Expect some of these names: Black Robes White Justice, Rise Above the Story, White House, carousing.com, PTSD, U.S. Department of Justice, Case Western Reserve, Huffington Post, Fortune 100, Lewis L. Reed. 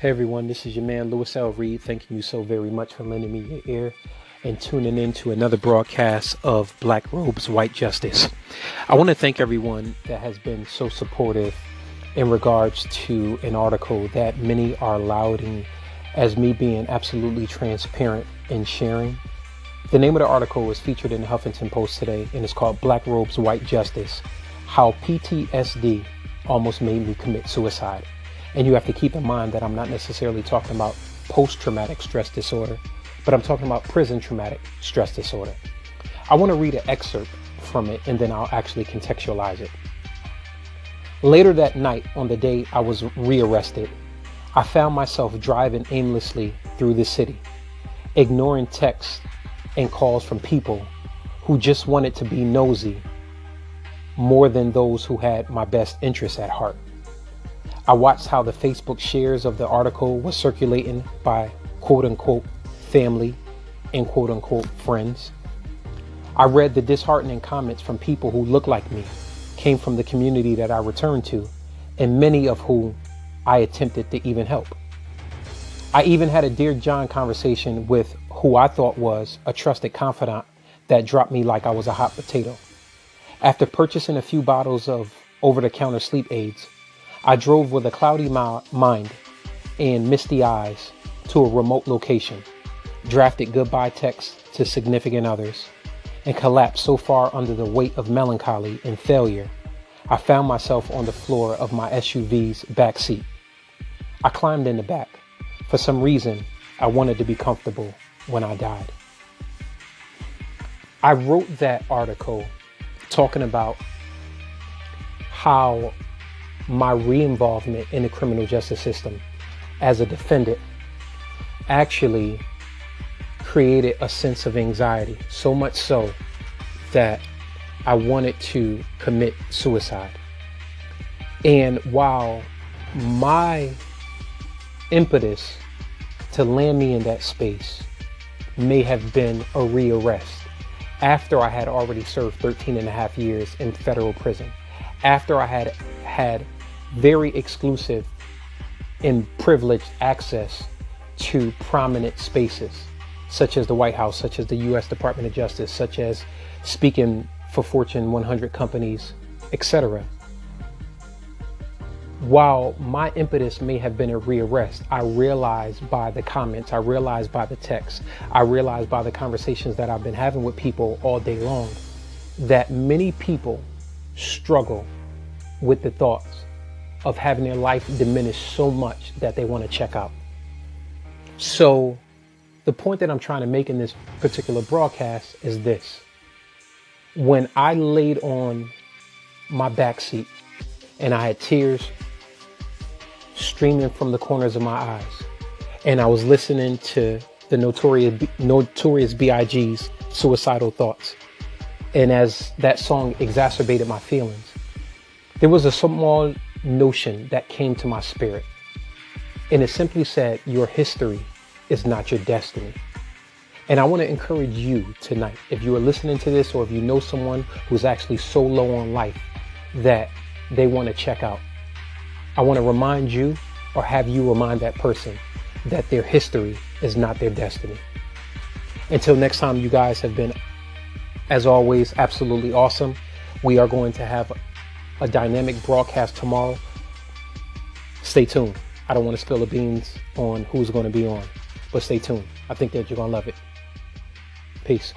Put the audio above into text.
Hey everyone, this is your man Lewis L. Reed, thanking you so very much for lending me your ear and tuning in to another broadcast of Black Robes White Justice. I want to thank everyone that has been so supportive in regards to an article that many are lauding as me being absolutely transparent in sharing. The name of the article was featured in the Huffington Post today, and it's called Black Robes White Justice: How PTSD Almost Made Me Commit Suicide. And you have to keep in mind that I'm not necessarily talking about post-traumatic stress disorder, but I'm talking about prison traumatic stress disorder. I want to read an excerpt from it, and then I'll actually contextualize it. Later that night, on the day I was rearrested, I found myself driving aimlessly through the city, ignoring texts and calls from people who just wanted to be nosy more than those who had my best interests at heart. I watched how the Facebook shares of the article was circulating by quote-unquote family and quote-unquote friends. I read the disheartening comments from people who looked like me, came from the community that I returned to, and many of whom I attempted to even help. I even had a Dear John conversation with who I thought was a trusted confidant that dropped me like I was a hot potato. After purchasing a few bottles of over-the-counter sleep aids, I drove with a cloudy mind and misty eyes to a remote location, drafted goodbye texts to significant others, and collapsed so far under the weight of melancholy and failure, I found myself on the floor of my SUV's back seat. I climbed in the back. For some reason, I wanted to be comfortable when I died. I wrote that article talking about how my re-involvement in the criminal justice system as a defendant actually created a sense of anxiety, so much so that I wanted to commit suicide. And while my impetus to land me in that space may have been a re-arrest after I had already served 13 and a half years in federal prison, after I had had very exclusive and privileged access to prominent spaces, such as the White House, such as the U.S. Department of Justice, such as speaking for Fortune 100 companies, etc. While my impetus may have been a rearrest, I realized by the comments, I realized by the texts, I realized by the conversations that I've been having with people all day long, that many people struggle with the thoughts of having their life diminished so much that they want to check out. So the point that I'm trying to make in this particular broadcast is this: when I laid on my backseat and I had tears streaming from the corners of my eyes, and I was listening to the Notorious B.I.G.'s Suicidal Thoughts, and as that song exacerbated my feelings, there was a small notion that came to my spirit, and it simply said, your history is not your destiny. And I want to encourage you tonight, if you are listening to this, or if you know someone who's actually so low on life that they want to check out, I want to remind you, or have you remind that person, that their history is not their destiny. Until next time, you guys have been, as always, absolutely awesome. We are going to have a dynamic broadcast tomorrow. Stay tuned. I don't want to spill the beans on who's going to be on, but stay tuned. I think that you're going to love it. Peace.